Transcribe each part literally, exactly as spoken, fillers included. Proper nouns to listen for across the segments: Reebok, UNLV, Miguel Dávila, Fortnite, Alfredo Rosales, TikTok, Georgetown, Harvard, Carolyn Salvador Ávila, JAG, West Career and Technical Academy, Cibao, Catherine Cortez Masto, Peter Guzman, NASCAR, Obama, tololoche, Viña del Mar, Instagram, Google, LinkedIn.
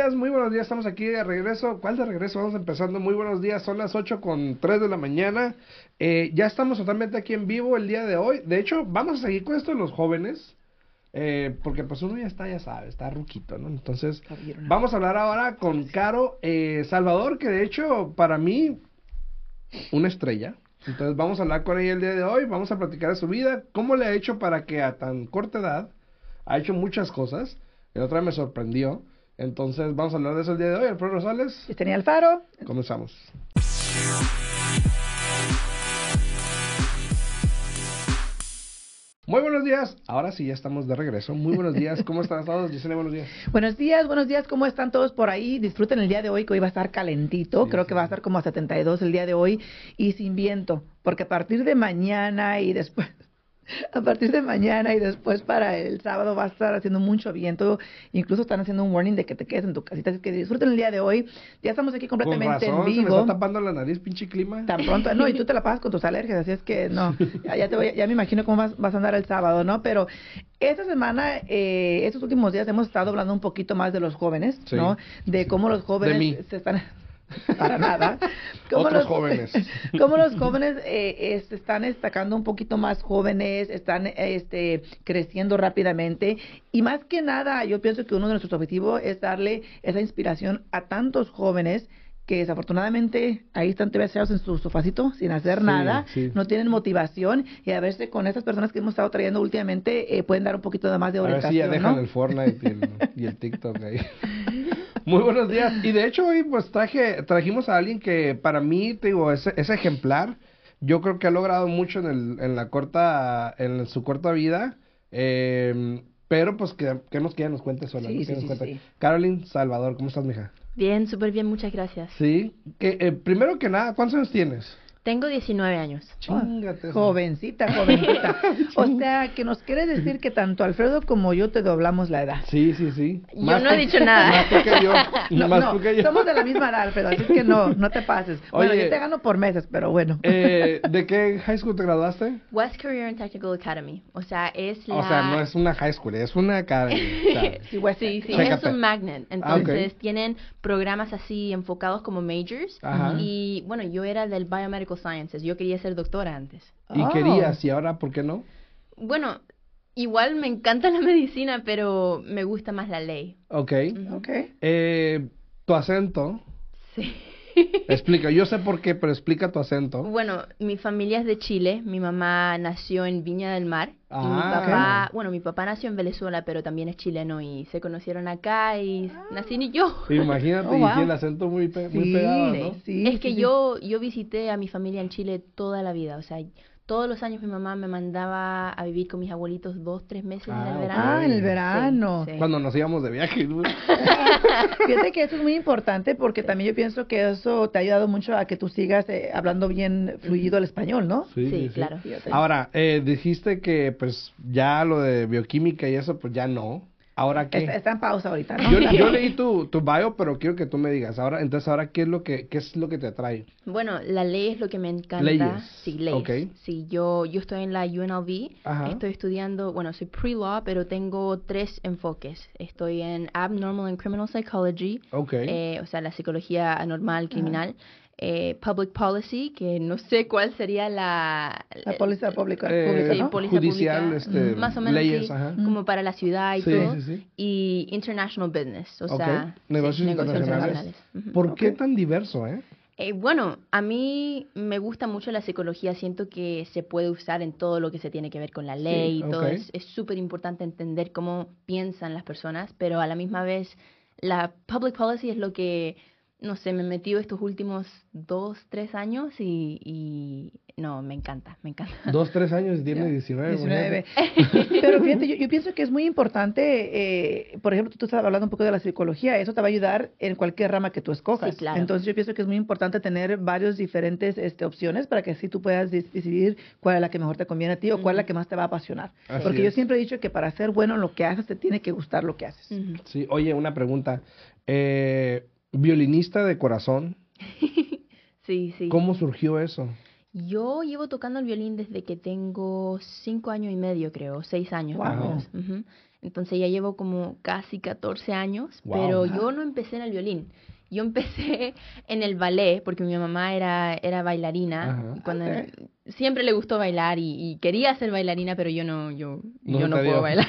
días, muy buenos días, estamos aquí de regreso. ¿Cuál de regreso? Vamos empezando. Muy buenos días, son las ocho con tres de la mañana. Eh, ya estamos totalmente aquí en vivo el día de hoy. De hecho, vamos a seguir con esto de los jóvenes. Eh, porque pues uno ya está, ya sabe, está ruquito, ¿no? Entonces, vamos a hablar ahora con Caro eh, Salvador, que de hecho, para mí, una estrella. Entonces, vamos a hablar con ella el día de hoy, vamos a platicar de su vida, cómo le ha hecho para que a tan corta edad ha hecho muchas cosas. La otra me sorprendió. Entonces, vamos a hablar de eso el día de hoy. Alfredo Rosales. Y tenía Alfaro. Comenzamos. Muy buenos días, ahora sí ya estamos de regreso. Muy buenos días, ¿cómo están todos? Yesenia, buenos días. Buenos días, buenos días, ¿cómo están todos por ahí? Disfruten el día de hoy, que hoy va a estar calentito, sí, creo sí. que va a estar como a setenta y dos el día de hoy y sin viento, porque a partir de mañana y después... A partir de mañana y después para el sábado va a estar haciendo mucho viento. Incluso están haciendo un warning de que te quedes en tu casita. Así que disfruten el día de hoy. Ya estamos aquí completamente con razón, en vivo. Se me está tapando la nariz, pinche clima. Tan pronto. No, y tú te la pasas con tus alergias. Así es que no. Ya, ya, te voy, ya me imagino cómo vas, vas a andar el sábado, ¿no? Pero esta semana, eh, estos últimos días hemos estado hablando un poquito más de los jóvenes, sí, ¿no? De cómo los jóvenes se están... Para nada. Como Otros los jóvenes. Como los jóvenes eh, es, están destacando un poquito más jóvenes, están este, creciendo rápidamente. Y más que nada, yo pienso que uno de nuestros objetivos es darle esa inspiración a tantos jóvenes que desafortunadamente ahí están tebeseados en su sofacito sin hacer sí, nada, sí. no tienen motivación, y a veces con estas personas que hemos estado trayendo últimamente eh, pueden dar un poquito más de orientación. A ver si ya dejan, ¿no?, el Fortnite y el, y el TikTok ahí. Muy buenos días. Y de hecho hoy pues traje, trajimos a alguien que para mí, te digo, es, es ejemplar. Yo creo que ha logrado mucho en, el, en, la corta, en su corta vida. Eh, pero pues que, que nos queda, nos cuente sola. Sí, sí, sí, sí. Carolyn Salvador, ¿cómo estás, mija? Bien, súper bien, muchas gracias. Sí. Eh, eh, primero que nada, ¿cuántos años tienes? Tengo diecinueve años. Chíngate, jovencita, jovencita. O sea, que nos quiere decir que tanto Alfredo como yo te doblamos la edad. Sí, sí, sí. Yo más no he dicho nada. Más tú que yo. No, más no, tú que yo. Somos de la misma edad, Alfredo, así que no, no te pases. Oye, bueno, yo te gano por meses, pero bueno. Eh, ¿De qué high school te graduaste? West Career and Technical Academy. O sea, es la... O sea, no es una high school, es una academy. O sea, sí, West sí, sí. Es un magnet. Entonces, ah, okay. tienen programas así enfocados como majors. Ajá. Y, bueno, yo era del biomedical Sciences. Yo quería ser doctora antes. ¿Y oh. querías? ¿Y ahora por qué no? Bueno, igual me encanta la medicina, pero me gusta más la ley. Ok. Uh-huh. okay. Eh, ¿Tu acento? Sí. Explica, yo sé por qué, pero explica tu acento. Bueno, mi familia es de Chile. Mi mamá nació en Viña del Mar. Ah, y mi papá, okay. bueno, mi papá nació en Venezuela, pero también es chileno y se conocieron acá y ah. nací ni yo. Imagínate, oh, wow. y el acento muy, pe- sí, muy pegado, ¿no? Sí, es sí, que sí. yo yo visité a mi familia en Chile toda la vida, o sea, todos los años mi mamá me mandaba a vivir con mis abuelitos dos, tres meses ah, en el verano. Ah, en el verano. Sí, sí. Cuando nos íbamos de viaje. Fíjate que eso es muy importante porque sí. también yo pienso que eso te ha ayudado mucho a que tú sigas eh, hablando bien fluido el español, ¿no? Sí, sí, sí. claro. Fíjate. Ahora, eh, dijiste que pues ya lo de bioquímica y eso pues ya no. ¿Ahora qué? Está, está en pausa ahorita, ¿no? Yo, yo leí tu, tu bio, pero quiero que tú me digas. Ahora, entonces, ¿ahora qué es lo que qué es lo que te atrae? Bueno, la ley es lo que me encanta. ¿Leyes? Sí, leyes. Okay. Sí, yo, yo estoy en la U N L V. Ajá. Estoy estudiando, bueno, soy pre-law, pero tengo tres enfoques. Estoy en Abnormal and Criminal Psychology. Okay. Eh, o sea, la psicología anormal, criminal. Ajá. Eh, public policy, que no sé cuál sería la... La póliza pública, eh, pública sí, ¿no? póliza judicial, pública, este, más o menos leyes, sí, ajá. como para la ciudad y sí, todo, sí, sí. y international business, o okay. sea... Negocios sí, internacionales. Negocios. ¿Por okay. qué tan diverso, eh? Eh, bueno, a mí me gusta mucho la psicología, siento que se puede usar en todo lo que se tiene que ver con la ley sí, y okay. todo, es súper importante entender cómo piensan las personas, pero a la misma vez la public policy es lo que... No sé, me he metido estos últimos dos, tres años y, y no, me encanta, me encanta. Dos, tres años, tiene diecinueve. Pero fíjate, yo, yo pienso que es muy importante, eh, por ejemplo, tú, tú estás hablando un poco de la psicología, eso te va a ayudar en cualquier rama que tú escojas. Sí, claro. Entonces yo pienso que es muy importante tener varias diferentes este, opciones para que así tú puedas decidir cuál es la que mejor te conviene a ti o mm. cuál es la que más te va a apasionar. Así Porque es. Yo siempre he dicho que para ser bueno en lo que haces, te tiene que gustar lo que haces. Mm. Sí, oye, una pregunta. Eh... Violinista de corazón. Sí, sí. ¿Cómo surgió eso? Yo llevo tocando el violín desde que tengo cinco años y medio, creo, seis años. Wow. Uh-huh. Entonces ya llevo como casi catorce años, wow. Pero yo no empecé en el violín. Yo empecé en el ballet porque mi mamá era, era bailarina. Uh-huh. Cuando okay. Siempre le gustó bailar y, y quería ser bailarina, pero yo no, yo, no, yo no puedo bailar.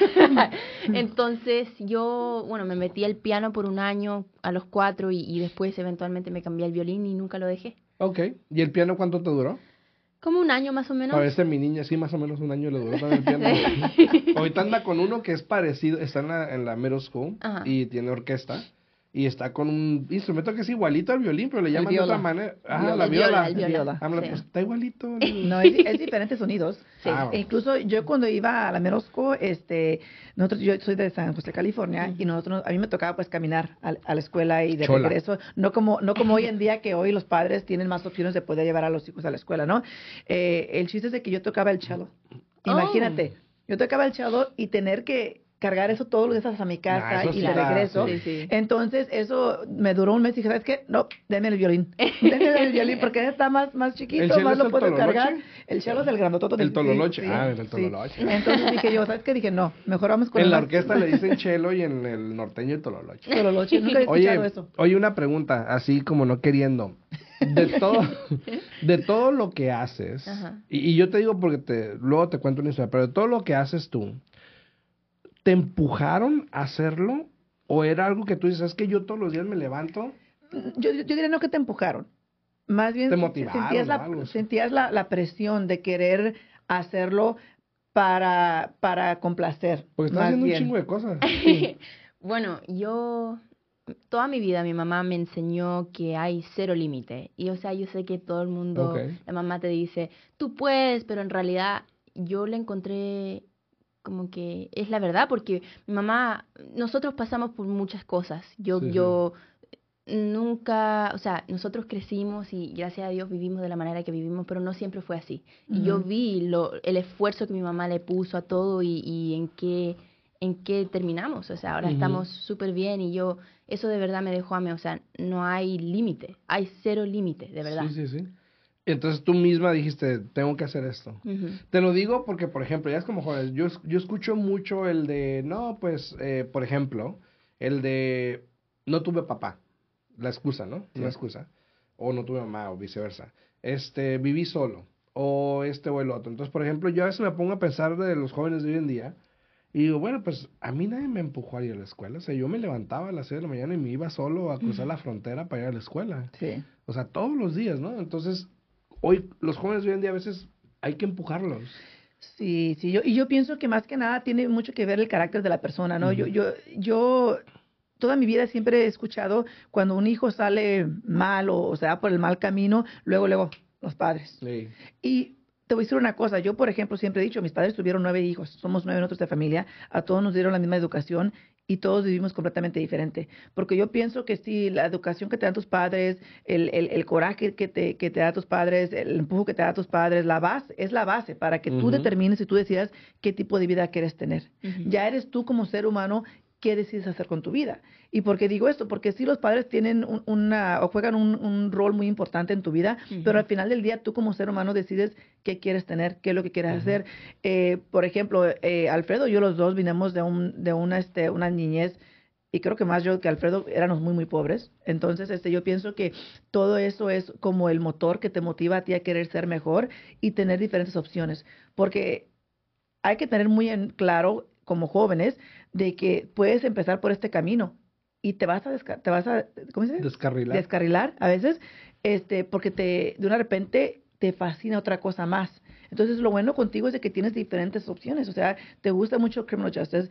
Entonces yo, bueno, me metí al piano por un año a los cuatro y, y después eventualmente me cambié al violín y nunca lo dejé. Ok. ¿Y el piano cuánto te duró? Como un año más o menos. A veces mi niña sí más o menos un año le duró también el piano. Ahorita anda con uno que es parecido, está en la, en la middle school. Ajá. Y tiene orquesta y está con un instrumento que es igualito al violín, pero le llaman de otra manera. Ah, la viola. El viola. Ah, sí. Pues está igualito. No, es, es diferentes sonidos. Sí. Ah, bueno. Incluso yo cuando iba a la Merosco, este, nosotros, yo soy de San José, California, uh-huh. y nosotros, a mí me tocaba pues caminar a, a la escuela y de Chola. Regreso, no como no como hoy en día que hoy los padres tienen más opciones de poder llevar a los hijos a la escuela, ¿no? Eh, el chiste es de que yo tocaba el cello. Oh. Imagínate, yo tocaba el cello y tener que cargar eso todos los días a mi casa nah, y sí, de regreso. Sí, sí. Entonces, eso me duró un mes y dije, ¿sabes qué? No, denme el violín. Denme el violín porque está más, más chiquito, más lo puedo cargar. El cello es el grandototo. El tololoche. Sí, ah, el tololoche. Sí. Entonces dije yo, ¿sabes qué? Dije, no, mejor vamos con el... En la orquesta le dicen cello y en el norteño el tololoche. Tololoche, nunca he escuchado oye, eso. Oye, una pregunta, así como no queriendo. De todo, de todo lo que haces, y, y yo te digo porque te, luego te cuento una historia, pero de todo lo que haces tú, ¿te empujaron a hacerlo? ¿O era algo que tú dices, es que yo todos los días me levanto? Yo, yo, yo diría no que te empujaron. Más bien te motivaron, sentías, la, algo. sentías la, la presión de querer hacerlo para, para complacer. Porque estás haciendo bien. Un chingo de cosas. Sí. Bueno, yo... Toda mi vida mi mamá me enseñó que hay cero límite. Y o sea, yo sé que todo el mundo... Okay. La mamá te dice, tú puedes, pero en realidad yo le encontré... como que es la verdad, porque mi mamá, nosotros pasamos por muchas cosas. Yo sí, yo nunca, o sea, nosotros crecimos y gracias a Dios vivimos de la manera que vivimos, pero no siempre fue así. Uh-huh. Y yo vi lo, el esfuerzo que mi mamá le puso a todo y, y en qué en qué terminamos. O sea, ahora uh-huh. estamos súper bien y yo, eso de verdad me dejó a mí, o sea, no hay límite, hay cero límite, de verdad. Sí, sí, sí. Entonces tú misma dijiste, tengo que hacer esto. Uh-huh. Te lo digo porque, por ejemplo, ya es como jóvenes, yo, yo escucho mucho el de, no, pues, eh, por ejemplo, el de, no tuve papá, la excusa, ¿no? Sí. Una excusa. O no tuve mamá, o viceversa. Este, viví solo, o este o el otro. Entonces, por ejemplo, yo a veces me pongo a pensar de los jóvenes de hoy en día, y digo, bueno, pues, a mí nadie me empujó a ir a la escuela. O sea, yo me levantaba a las seis de la mañana y me iba solo a cruzar uh-huh. la frontera para ir a la escuela. Sí. O sea, todos los días, ¿no? Entonces... Hoy, los jóvenes hoy en día a veces hay que empujarlos. Sí, sí. Yo, y yo pienso que más que nada tiene mucho que ver el carácter de la persona, ¿no? Uh-huh. Yo, yo, yo toda mi vida siempre he escuchado cuando un hijo sale mal o, o se va por el mal camino, luego, luego, los padres. Sí. Y te voy a decir una cosa. Yo, por ejemplo, siempre he dicho, mis padres tuvieron nueve hijos. Somos nueve nosotros de familia. A todos nos dieron la misma educación. Y todos vivimos completamente diferente. Porque yo pienso que sí, la educación que te dan tus padres, el, el, el coraje que te, que te da tus padres, el empujo que te da tus padres, la base, es la base para que uh-huh. tú determines y tú decidas qué tipo de vida quieres tener. Uh-huh. Ya eres tú como ser humano, qué decides hacer con tu vida. ¿Y por qué digo esto? Porque sí, los padres tienen un, una, o juegan un, un rol muy importante en tu vida, uh-huh. pero al final del día tú como ser humano decides qué quieres tener, qué es lo que quieres uh-huh. hacer. Eh, por ejemplo, eh, Alfredo y yo los dos vinimos de, un, de una, este, una niñez, y creo que más yo que Alfredo, éramos muy, muy pobres. Entonces, este, yo pienso que todo eso es como el motor que te motiva a ti a querer ser mejor y tener diferentes opciones. Porque hay que tener muy en claro como jóvenes, de que puedes empezar por este camino y te vas a, desca- te vas a ¿cómo se dice? Descarrilar. Descarrilar a veces, este, porque te, de una repente te fascina otra cosa más. Entonces, lo bueno contigo es de que tienes diferentes opciones. O sea, te gusta mucho Criminal Justice,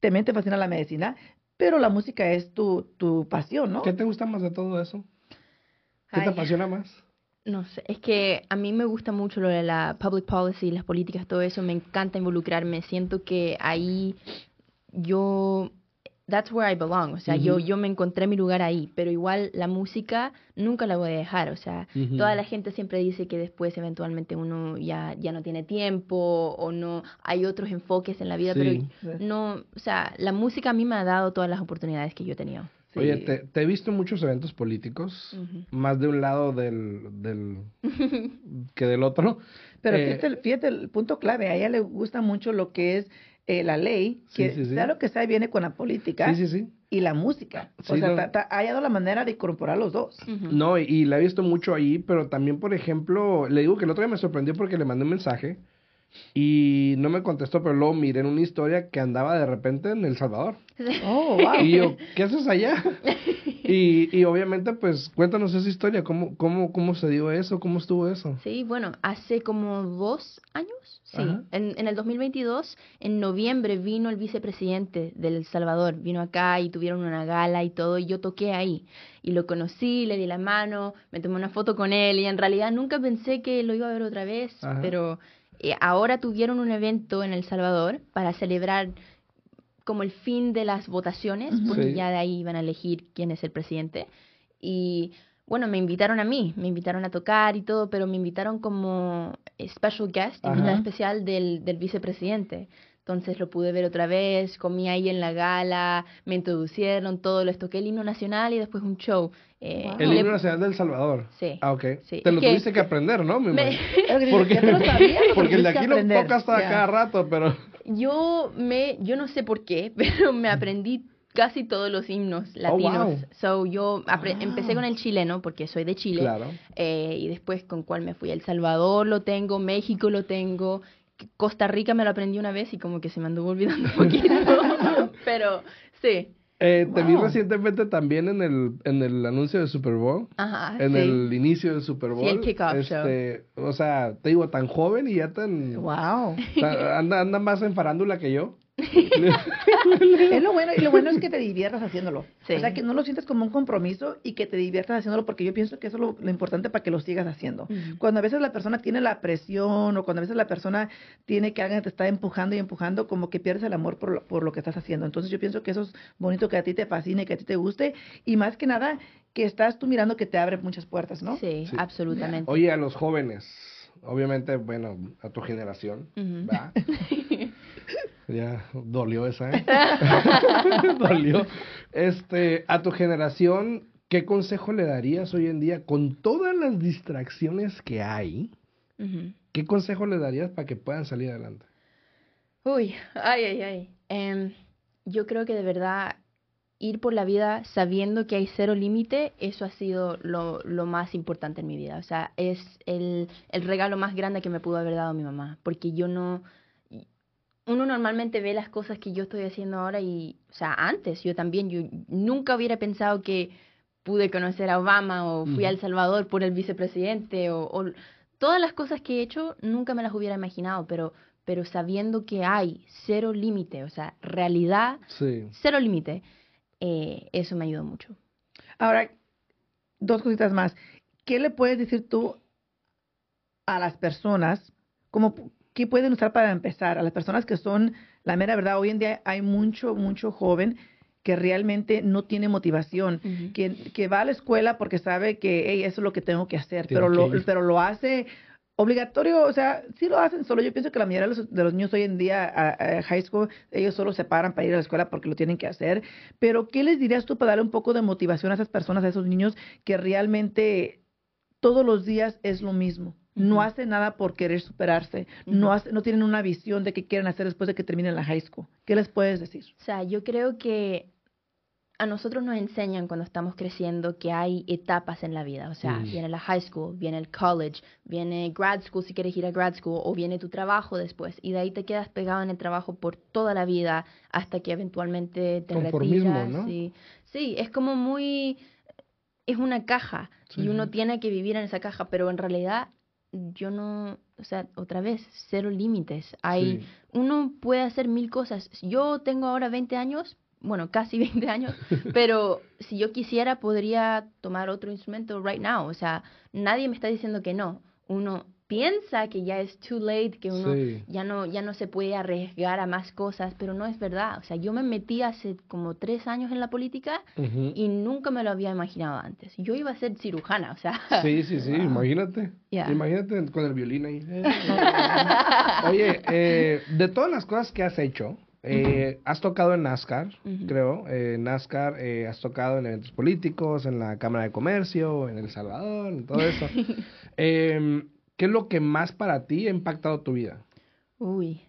también te fascina la medicina, pero la música es tu, tu pasión, ¿no? ¿Qué te gusta más de todo eso? ¿Qué Ay. te apasiona más? No sé, es que a mí me gusta mucho lo de la public policy, las políticas, todo eso, me encanta involucrarme, siento que ahí yo, that's where I belong, o sea, uh-huh. yo, yo me encontré mi lugar ahí, pero igual la música nunca la voy a dejar, o sea, uh-huh. toda la gente siempre dice que después eventualmente uno ya, ya no tiene tiempo, o no, hay otros enfoques en la vida, sí. pero no, o sea, la música a mí me ha dado todas las oportunidades que yo he tenido. Sí. Oye, te, te he visto en muchos eventos políticos, uh-huh. más de un lado del, del que del otro. Pero eh, fíjate, fíjate el punto clave, a ella le gusta mucho lo que es eh, la ley, sí, que sí, sí. claro que está viene con la política sí, sí, sí. y la música. O sí, sea, no. ta, ta, ha hallado la manera de incorporar los dos. Uh-huh. No, y, y la he visto mucho ahí, pero también, por ejemplo, le digo que el otro día me sorprendió porque le mandé un mensaje y no me contestó, pero luego miré en una historia que andaba de repente en El Salvador. Oh, wow. Y yo, ¿qué haces allá? Y, y obviamente, pues, cuéntanos esa historia. ¿Cómo, cómo, cómo se dio eso? ¿Cómo estuvo eso? Sí, bueno, hace como dos años, sí. En, en el dos mil veintidós, en noviembre, vino el vicepresidente de El Salvador. Vino acá y tuvieron una gala y todo, y yo toqué ahí. Y lo conocí, le di la mano, me tomé una foto con él, y en realidad nunca pensé que lo iba a ver otra vez, ajá. pero... ahora tuvieron un evento en El Salvador para celebrar como el fin de las votaciones, porque sí. ya de ahí van a elegir quién es el presidente. Y bueno, me invitaron a mí, me invitaron a tocar y todo, pero me invitaron como special guest, ajá. invitada especial del, del vicepresidente. Entonces lo pude ver otra vez, comí ahí en la gala, me introducieron, todo, les toqué el himno nacional y después un show. Eh, wow. El himno nacional de El Salvador. Sí. Ah, ok. Sí. Te lo que, tuviste que aprender, ¿no? Me me... porque lo sabía, lo porque el de aquí lo toca hasta yeah. cada rato, pero... Yo, me, yo no sé por qué, pero me aprendí casi todos los himnos latinos. Oh, wow. So yo apre- wow. empecé con el chileno, porque soy de Chile. Claro. Eh, y después con cuál me fui. El Salvador lo tengo, México lo tengo... Costa Rica me lo aprendí una vez y como que se me anduvo olvidando un poquito, pero sí. Eh, wow. Te vi recientemente también en el en el anuncio de Super Bowl, Ajá, en sí. el inicio del Super Bowl. Sí, el kick-off este, show. O sea, te digo, tan joven y ya tan... Wow. Tan, anda, anda más en farándula que yo. Es lo bueno, y lo bueno es que te diviertas haciéndolo. Sí. O sea, que no lo sientes como un compromiso y que te diviertas haciéndolo, porque yo pienso que eso es lo, lo importante para que lo sigas haciendo. Uh-huh. Cuando a veces la persona tiene la presión o cuando a veces la persona tiene que alguien te está empujando y empujando, como que pierdes el amor por lo, por lo que estás haciendo. Entonces yo pienso que eso es bonito, que a ti te fascine, que a ti te guste y más que nada que estás tú mirando que te abre muchas puertas, ¿no? Sí, sí. absolutamente. Oye, a los jóvenes, obviamente, bueno, a tu generación, uh-huh. ¿verdad? Ya, dolió esa, ¿eh? Dolió. Este, a tu generación, ¿qué consejo le darías hoy en día con todas las distracciones que hay? Uh-huh. ¿Qué consejo le darías para que puedan salir adelante? Uy, ay, ay, ay. Eh, yo creo que de verdad ir por la vida sabiendo que hay cero límite, eso ha sido lo, lo más importante en mi vida. O sea, es el, el regalo más grande que me pudo haber dado mi mamá, porque yo no... Uno normalmente ve las cosas que yo estoy haciendo ahora y, o sea, antes yo también, yo nunca hubiera pensado que pude conocer a Obama o fui mm. a El Salvador por el vicepresidente o, o todas las cosas que he hecho nunca me las hubiera imaginado, pero, pero sabiendo que hay cero límite, o sea, realidad, sí. cero límite, eh, eso me ayudó mucho. Ahora, dos cositas más. ¿Qué le puedes decir tú a las personas como... ¿Qué pueden usar para empezar? A las personas que son, la mera verdad, hoy en día hay mucho, mucho joven que realmente no tiene motivación, uh-huh. que, que va a la escuela porque sabe que, hey, eso es lo que tengo que hacer, pero lo, pero lo hace obligatorio, o sea, sí lo hacen solo. Yo pienso que la mayoría de los, de los niños hoy en día, a, a high school, ellos solo se paran para ir a la escuela porque lo tienen que hacer. Pero, ¿qué les dirías tú para darle un poco de motivación a esas personas, a esos niños que realmente todos los días es lo mismo? No hacen nada por querer superarse, uh-huh. no, hace, no tienen una visión de qué quieren hacer después de que terminen la high school. ¿Qué les puedes decir? O sea, yo creo que a nosotros nos enseñan cuando estamos creciendo que hay etapas en la vida. O sea, sí. viene la high school, viene el college, viene grad school si quieres ir a grad school, o viene tu trabajo después. Y de ahí te quedas pegado en el trabajo por toda la vida hasta que eventualmente te Conformismo, retiras. ¿No? Y, sí, es como muy... Es una caja sí. y uno tiene que vivir en esa caja, pero en realidad... Yo no, o sea, otra vez, cero límites. Hay, sí. Uno puede hacer mil cosas. Yo tengo ahora veinte años, bueno, casi veinte años, pero si yo quisiera podría tomar otro instrumento right now. O sea, nadie me está diciendo que no. Uno piensa que ya es too late, que uno sí. ya no ya no se puede arriesgar a más cosas, pero no es verdad. O sea, yo me metí hace como tres años en la política uh-huh. y nunca me lo había imaginado antes. Yo iba a ser cirujana, o sea... Sí, sí, sí, wow. imagínate. Yeah. Imagínate con el violín ahí. Oye, eh, de todas las cosas que has hecho, Eh, uh-huh. Has tocado en NASCAR, uh-huh. creo. Eh, NASCAR, eh, has tocado en eventos políticos, en la Cámara de Comercio, en El Salvador, en todo eso. eh, ¿Qué es lo que más para ti ha impactado tu vida? Uy,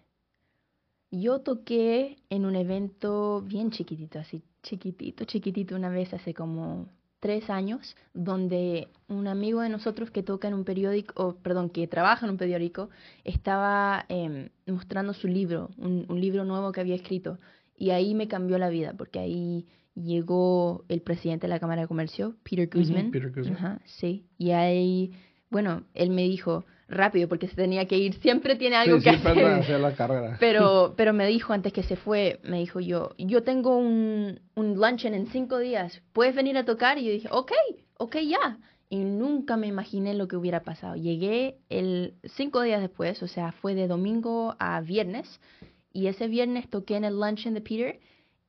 yo toqué en un evento bien chiquitito, así chiquitito, chiquitito, una vez hace como tres años, donde un amigo de nosotros que toca en un periódico, oh, perdón, que trabaja en un periódico, estaba eh, mostrando su libro, un, un libro nuevo que había escrito, y ahí me cambió la vida, porque ahí llegó el presidente de la Cámara de Comercio, Peter Guzman, uh-huh, Peter Guzman. Ajá, sí, y ahí, bueno, él me dijo rápido, porque se tenía que ir, siempre tiene algo sí, que hacer, para hacer la carrera. Pero, pero me dijo antes que se fue, me dijo yo, yo tengo un, un luncheon en cinco días, ¿puedes venir a tocar? Y yo dije, ok, ok, ya. Yeah. Y nunca me imaginé lo que hubiera pasado. Llegué el cinco días después, o sea, fue de domingo a viernes, y ese viernes toqué en el luncheon de Peter,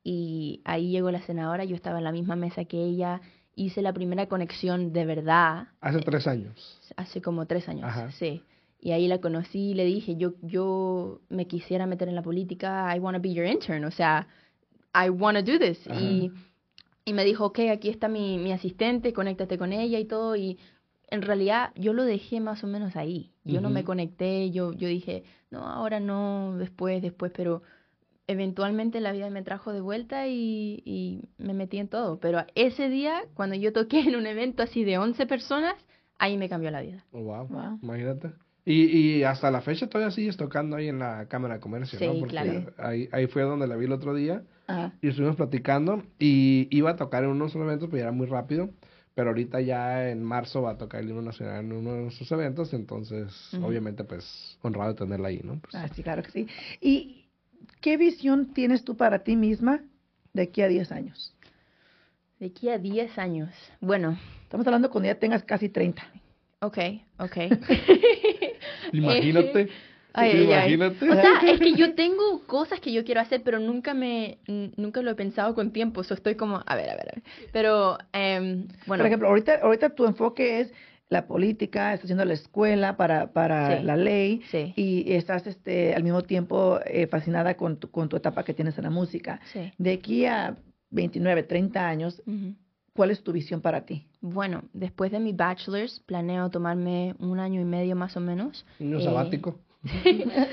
y ahí llegó la senadora, yo estaba en la misma mesa que ella, hice la primera conexión de verdad. Hace tres años. Hace como tres años, ajá, sí. Y ahí la conocí y le dije, yo, yo me quisiera meter en la política, I want to be your intern, o sea, I want to do this. Y, y me dijo, ok, aquí está mi, mi asistente, conéctate con ella y todo. Y en realidad yo lo dejé más o menos ahí. Yo uh-huh. no me conecté, yo, yo dije, no, ahora no, después, después, pero eventualmente la vida me trajo de vuelta y, y me metí en todo. Pero ese día, cuando yo toqué en un evento así de once personas, ahí me cambió la vida. Wow, wow. Imagínate. Y, y hasta la fecha todavía sigues tocando ahí en la Cámara de Comercio, sí, ¿no? Porque claro, ahí, ahí fue donde la vi el otro día. Ajá. Y estuvimos platicando y iba a tocar en unos eventos, pero ya era muy rápido. Pero ahorita ya en marzo va a tocar el himno nacional en uno de sus eventos, entonces uh-huh. obviamente pues honrado tenerla ahí, ¿no? Pues, ah, sí, claro que sí. ¿Y qué visión tienes tú para ti misma de aquí a diez años? De aquí a diez años. Bueno, estamos hablando cuando ya tengas casi treinta. Ok, ok. Imagínate. Ay, imagínate. Ay, ay. O sea, es que yo tengo cosas que yo quiero hacer, pero nunca me, nunca lo he pensado con tiempo. O sea, estoy como, a ver, a ver, a ver. Pero, um, bueno. Por ejemplo, ahorita, ahorita tu enfoque es la política, estás haciendo la escuela para, para sí, la ley, sí, y estás este, al mismo tiempo eh, fascinada con tu, con tu etapa que tienes en la música. Sí. De aquí a veintinueve, treinta años, uh-huh. ¿cuál es tu visión para ti? Bueno, después de mi bachelor's, planeo tomarme un año y medio más o menos. ¿Un eh, sabático?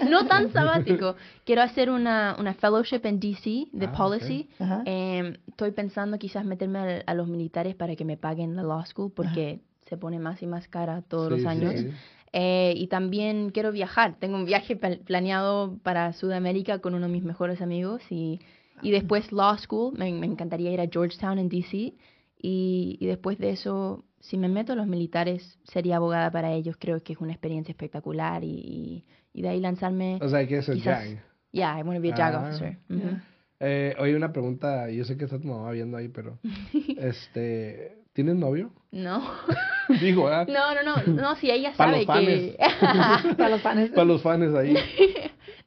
No tan sabático. Quiero hacer una, una fellowship en D C de ah, policy. Okay. Uh-huh. Eh, estoy pensando quizás meterme a, a los militares para que me paguen la law school, porque uh-huh. se pone más y más cara todos sí, los años. Sí, sí. Eh, y también quiero viajar. Tengo un viaje pl- planeado para Sudamérica con uno de mis mejores amigos y... Y después law school, me, me encantaría ir a Georgetown en D C y, y después de eso, si me meto a los militares, sería abogada para ellos. Creo que es una experiencia espectacular y, y de ahí lanzarme... O sea, ¿quieres ser JAG? Yeah, I want to be a JAG ah, officer. Yeah. Uh-huh. Eh, oye, una pregunta, yo sé que está tu mamá viendo ahí, pero... este, ¿tienes novio? No. Digo, ¿ah? ¿eh? No, no, no, no, si ella sabe que... Para los fans. Para los fans ahí.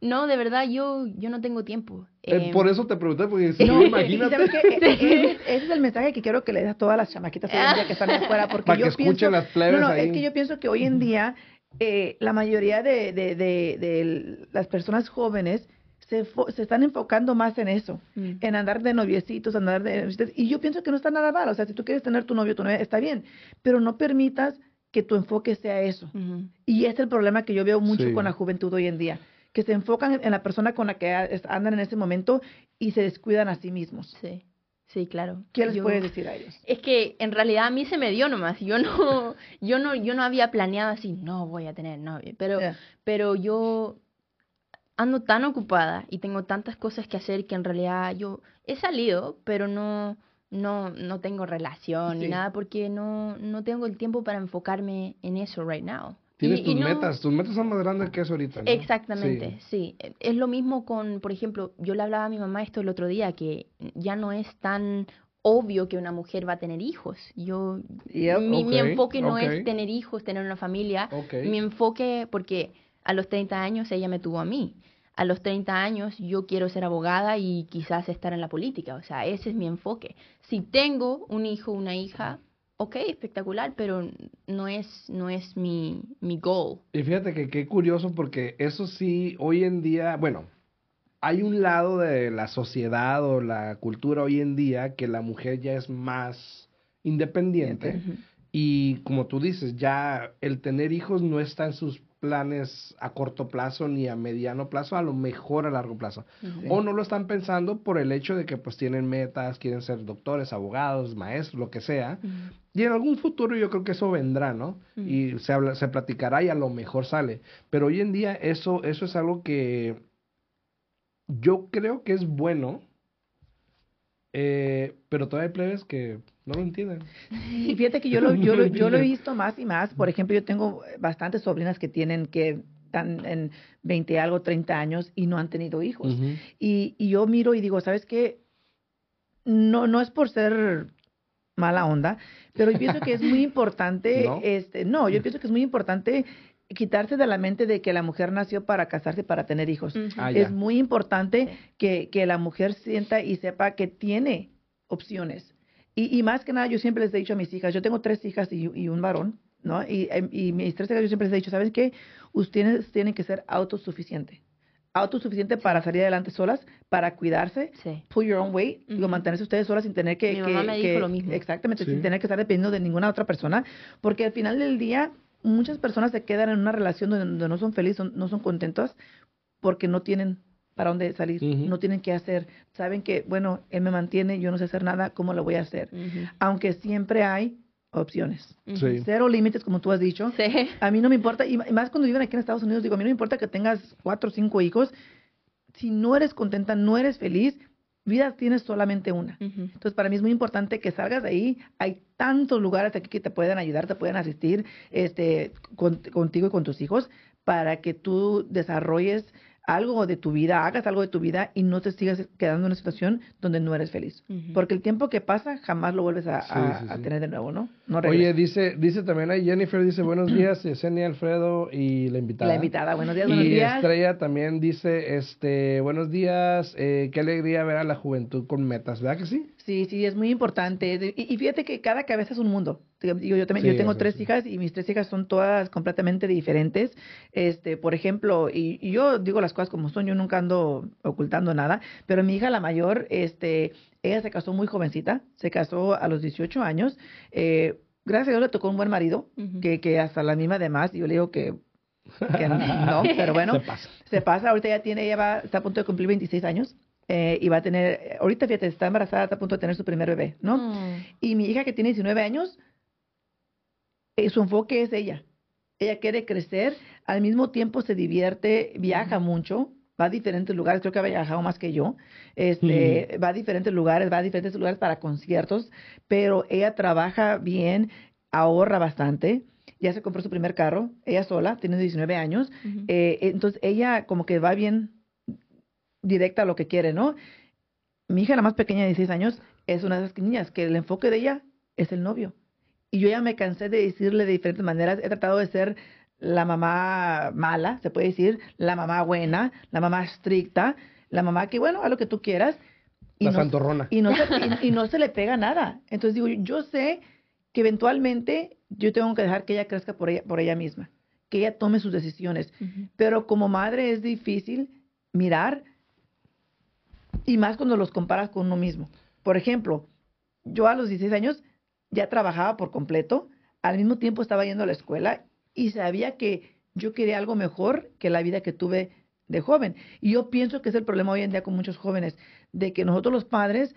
No, de verdad, yo, yo no tengo tiempo. Eh, eh, por eso te pregunté, porque si no, imagínate. Ese es el mensaje que quiero que le des a todas las chamaquitas hoy en día que están afuera. Porque para yo que escuchen las plebes no, no, ahí. Es que yo pienso que hoy en día eh, la mayoría de, de, de, de las personas jóvenes se, fo- se están enfocando más en eso, mm. en andar de noviecitos, andar de noviecitos. Y yo pienso que no está nada mal. O sea, si tú quieres tener tu novio, tu novia, está bien. Pero no permitas que tu enfoque sea eso. Uh-huh. Y es el problema que yo veo mucho sí. con la juventud hoy en día, que se enfocan en la persona con la que andan en ese momento y se descuidan a sí mismos. Sí, sí, claro. ¿Qué les yo, puedes decir a ellos? Es que en realidad a mí se me dio nomás. Yo no, yo no, yo no había planeado así, no voy a tener novio. Pero, yeah. pero yo ando tan ocupada y tengo tantas cosas que hacer que en realidad yo he salido, pero no, no, no tengo relación sí. ni nada porque no, no tengo el tiempo para enfocarme en eso right now. Tienes y, tus y no, metas, tus metas son más grandes que eso ahorita, ¿no? Exactamente, sí. sí. Es lo mismo con, por ejemplo, yo le hablaba a mi mamá esto el otro día, que ya no es tan obvio que una mujer va a tener hijos. Yo, yep, mi, okay, mi enfoque no okay. es tener hijos, tener una familia. Okay. Mi enfoque, porque a los treinta años ella me tuvo a mí. A los treinta años yo quiero ser abogada y quizás estar en la política. O sea, ese es mi enfoque. Si tengo un hijo, una hija... Ok, espectacular, pero no es no es mi, mi goal. Y fíjate que qué curioso, porque eso sí, hoy en día, bueno, hay un lado de la sociedad o la cultura hoy en día que la mujer ya es más independiente. Uh-huh. Y como tú dices, ya el tener hijos no está en sus planes a corto plazo ni a mediano plazo, a lo mejor a largo plazo. Uh-huh. O no lo están pensando por el hecho de que pues tienen metas, quieren ser doctores, abogados, maestros, lo que sea. Uh-huh. Y en algún futuro yo creo que eso vendrá, ¿no? Uh-huh. Y se habla, se platicará y a lo mejor sale. Pero hoy en día eso, eso es algo que yo creo que es bueno, eh, pero todavía hay plebes que no lo entienden. Y fíjate que yo lo, yo, lo, yo lo he visto más y más. Por ejemplo, yo tengo bastantes sobrinas que tienen que están en veinte algo, treinta años y no han tenido hijos. Uh-huh. Y, y yo miro y digo, ¿sabes qué? No, no es por ser mala onda, pero yo pienso que es muy importante, ¿no? Este, no, yo pienso que es muy importante quitarse de la mente de que la mujer nació para casarse, para tener hijos. Uh-huh. Ah, es muy importante que, que la mujer sienta y sepa que tiene opciones. Y, y más que nada, yo siempre les he dicho a mis hijas, yo tengo tres hijas y, y un varón, ¿no? Y, y mis tres hijas yo siempre les he dicho, ¿saben qué? Ustedes tienen que ser autosuficientes. Autosuficiente para salir adelante solas, para cuidarse, sí. Pull your own weight, uh-huh. Digo, mantenerse ustedes solas sin tener que... Mi mamá que, me dijo que, lo mismo. Exactamente, sí. Sin tener que estar dependiendo de ninguna otra persona, porque al final del día muchas personas se quedan en una relación donde, donde no son felices, no son contentas, porque no tienen para dónde salir, uh-huh. No tienen qué hacer. Saben que, bueno, él me mantiene, yo no sé hacer nada, ¿cómo lo voy a hacer? Uh-huh. Aunque siempre hay opciones. Sí. Cero límites, como tú has dicho. Sí. A mí no me importa, y más cuando viven aquí en Estados Unidos, digo, a mí no me importa que tengas cuatro o cinco hijos. Si no eres contenta, no eres feliz, vida tienes solamente una. Uh-huh. Entonces, para mí es muy importante que salgas de ahí. Hay tantos lugares aquí que te pueden ayudar, te pueden asistir este, con, contigo y con tus hijos para que tú desarrolles algo de tu vida, hagas algo de tu vida y no te sigas quedando en una situación donde no eres feliz. Uh-huh. Porque el tiempo que pasa jamás lo vuelves a, sí, a, sí, sí. a tener de nuevo, ¿no? no Oye, dice dice también ahí, Jennifer dice, buenos días, Yesenia, Alfredo y la invitada. La invitada, buenos días, buenos y días. Y Estrella también dice, este, buenos días, eh, qué alegría ver a la juventud con metas, ¿verdad que sí? Sí, sí, es muy importante. Y, y fíjate que cada cabeza es un mundo. Digo, yo también, sí, yo tengo tres sí. hijas y mis tres hijas son todas completamente diferentes. Este, por ejemplo, y, y yo digo las cosas como son, yo nunca ando ocultando nada, pero mi hija la mayor, este, ella se casó muy jovencita, se casó a los dieciocho años. Eh, gracias a Dios le tocó un buen marido, uh-huh. que, que hasta la misma además, yo le digo que, que no, pero bueno, se pasa. se pasa. Ahorita ya tiene, ella va, está a punto de cumplir veintiséis años. Eh, y va a tener, ahorita fíjate, está embarazada, está a punto de tener su primer bebé, ¿no? Mm. Y mi hija que tiene diecinueve años, eh, su enfoque es ella. Ella quiere crecer, al mismo tiempo se divierte, viaja mm. mucho, va a diferentes lugares, creo que ha viajado más que yo, este, mm. va a diferentes lugares, va a diferentes lugares para conciertos, pero ella trabaja bien, ahorra bastante. Ya se compró su primer carro, ella sola, tiene diecinueve años, mm-hmm. eh, entonces ella como que va bien directa a lo que quiere, ¿no? Mi hija, la más pequeña de dieciséis años, es una de esas niñas que el enfoque de ella es el novio. Y yo ya me cansé de decirle de diferentes maneras. He tratado de ser la mamá mala, se puede decir, la mamá buena, la mamá estricta, la mamá que, bueno, a lo que tú quieras. Y la no, santorrona. Y no, se, y, y no se le pega nada. Entonces digo, yo sé que eventualmente yo tengo que dejar que ella crezca por ella, por ella misma, que ella tome sus decisiones. Uh-huh. Pero como madre es difícil mirar. Y más cuando los comparas con uno mismo. Por ejemplo, yo a los dieciséis años ya trabajaba por completo, al mismo tiempo estaba yendo a la escuela y sabía que yo quería algo mejor que la vida que tuve de joven. Y yo pienso que es el problema hoy en día con muchos jóvenes, de que nosotros los padres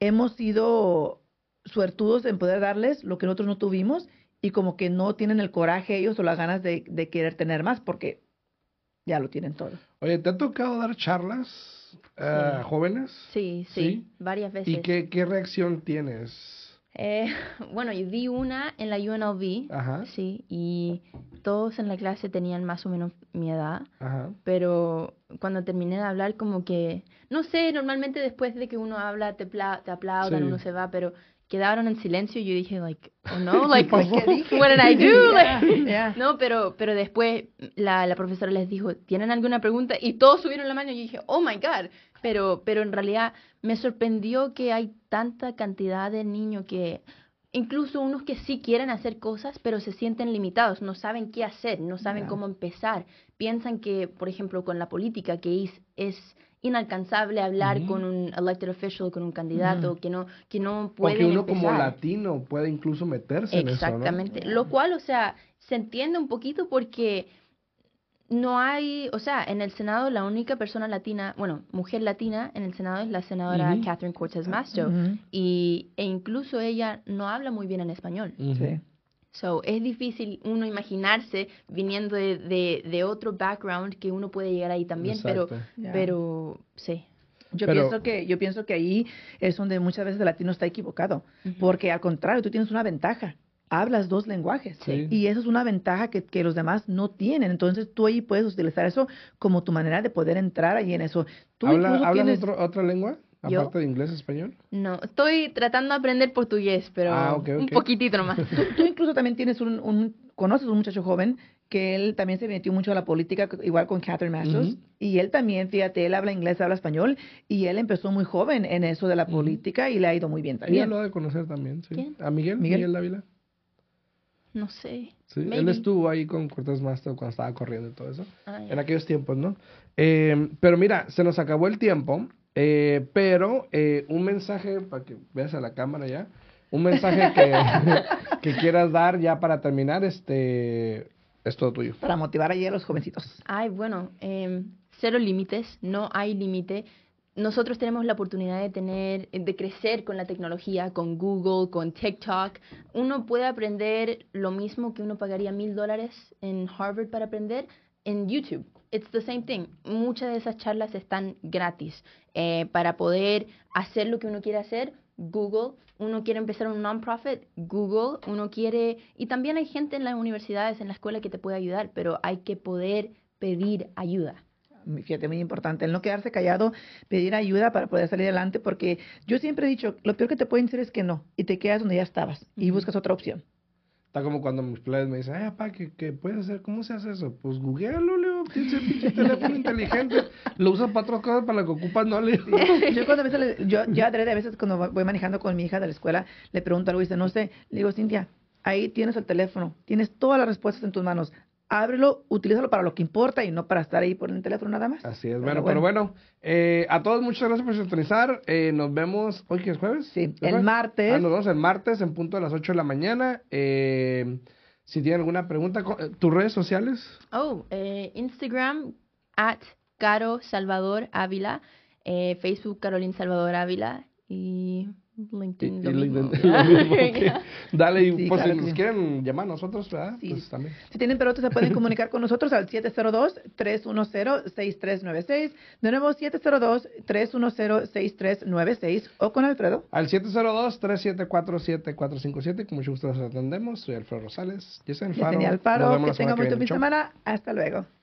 hemos sido suertudos en poder darles lo que nosotros no tuvimos y como que no tienen el coraje ellos o las ganas de, de querer tener más porque ya lo tienen todo. Oye, ¿te ha tocado dar charlas? Uh, sí. ¿Jóvenes? Sí, sí, sí, varias veces. ¿Y qué, qué reacción tienes? Eh, bueno, yo di una en la U N L V, ajá. Sí, y todos en la clase tenían más o menos mi edad, ajá. Pero cuando terminé de hablar como que, no sé, normalmente después de que uno habla te, pla- te aplaudan, sí. Uno se va, pero quedaron en silencio y yo dije, like, oh no, like, what did I do? Yeah, like, yeah. No, pero, pero después la, la profesora les dijo, ¿tienen alguna pregunta? Y todos subieron la mano y yo dije, oh my God. Pero, pero en realidad me sorprendió que hay tanta cantidad de niños que, incluso unos que sí quieren hacer cosas, pero se sienten limitados, no saben qué hacer, no saben yeah. cómo empezar. Piensan que, por ejemplo, con la política, que es, es inalcanzable hablar uh-huh. con un elected official, con un candidato, uh-huh. que no que no puede empezar. Porque uno como latino puede incluso meterse en eso, ¿no? Exactamente. Lo cual, o sea, se entiende un poquito porque no hay, o sea, en el Senado la única persona latina, bueno, mujer latina en el Senado es la senadora uh-huh. Catherine Cortez Masto, uh-huh. y e incluso ella no habla muy bien en español. Uh-huh. Sí. So, es difícil uno imaginarse viniendo de, de, de otro background que uno puede llegar ahí también, Exacto. pero yeah. pero sí. Yo, pero, pienso que, yo pienso que ahí es donde muchas veces el latino está equivocado, uh-huh. porque al contrario, tú tienes una ventaja. Hablas dos lenguajes, sí. y eso es una ventaja que, que los demás no tienen. Entonces, tú ahí puedes utilizar eso como tu manera de poder entrar ahí en eso. ¿Tú ¿Habla, ¿Hablas tienes... otro, otra lengua? ¿Yo? ¿Aparte de inglés, español? No, estoy tratando de aprender portugués, pero ah, okay, okay. un poquitito nomás. tú, tú incluso también tienes un, un, conoces un muchacho joven que él también se metió mucho a la política, igual con Catherine Masters, uh-huh. y él también, fíjate, él habla inglés, habla español, y él empezó muy joven en eso de la uh-huh. política y le ha ido muy bien también. Ella lo ha de conocer también, sí. ¿Quién? ¿A Miguel? ¿Miguel, Miguel Dávila? No sé. Sí, él estuvo ahí con Cortez Masto cuando estaba corriendo y todo eso, ah, en aquellos tiempos, ¿no? Eh, pero mira, se nos acabó el tiempo. Eh, pero eh, un mensaje para que veas a la cámara ya, un mensaje que, que quieras dar ya para terminar, este es todo tuyo. Para motivar allí a los jovencitos. Ay, bueno, eh, cero límites, no hay límite. Nosotros tenemos la oportunidad de tener, de crecer con la tecnología, con Google, con TikTok. Uno puede aprender lo mismo que uno pagaría mil dólares en Harvard para aprender en YouTube. It's the same thing. Muchas de esas charlas están gratis. Eh, para poder hacer lo que uno quiere hacer, Google. Uno quiere empezar un non-profit, Google. Uno quiere... Y también hay gente en las universidades, en la escuela que te puede ayudar, pero hay que poder pedir ayuda. Fíjate, muy importante, el no quedarse callado, pedir ayuda para poder salir adelante, porque yo siempre he dicho, lo peor que te pueden decir es que no, y te quedas donde ya estabas, uh-huh. y buscas otra opción. Está como cuando mis players me dicen, ay, papá, ¿qué, ¿qué puedes hacer? ¿Cómo se hace eso? Pues googlealo, Leo. Tienes el pinche teléfono inteligente. Lo usas para otras cosas, para lo que ocupas, no, Leo. Yo cuando a veces, yo, yo a veces cuando voy manejando con mi hija de la escuela, le pregunto algo y dice, no sé. Le digo, Cintia, ahí tienes el teléfono. Tienes todas las respuestas en tus manos. Ábrelo, utilízalo para lo que importa y no para estar ahí por el teléfono nada más. Así es, pero bueno, bueno. Pero bueno, eh, a todos muchas gracias por sintonizar. Eh, nos vemos, ¿hoy que es jueves? Sí, el, el martes. Ah, nos vemos el martes en punto de las ocho de la mañana. Eh, si tienen alguna pregunta, ¿tus redes sociales? Oh, eh, Instagram, at Caro Salvador Ávila, eh, Facebook Carolyn Salvador Ávila y... LinkedIn, y, y LinkedIn, okay. yeah. Dale, y sí, pues claro, si nos quieren llamar a nosotros, ¿verdad? Sí. Pues también. Si tienen preguntas, se pueden comunicar con nosotros al siete cero dos, tres uno cero, seis tres nueve seis. De nuevo, siete cero dos, tres uno cero, seis tres nueve seis. O con Alfredo. Al siete cero dos, tres siete cuatro, siete cuatro cinco siete. Con mucho gusto los atendemos. Soy Alfredo Rosales. Yo soy Alfaro. Genial, Alfaro. Que tengan muy buen fin de semana. Hasta luego.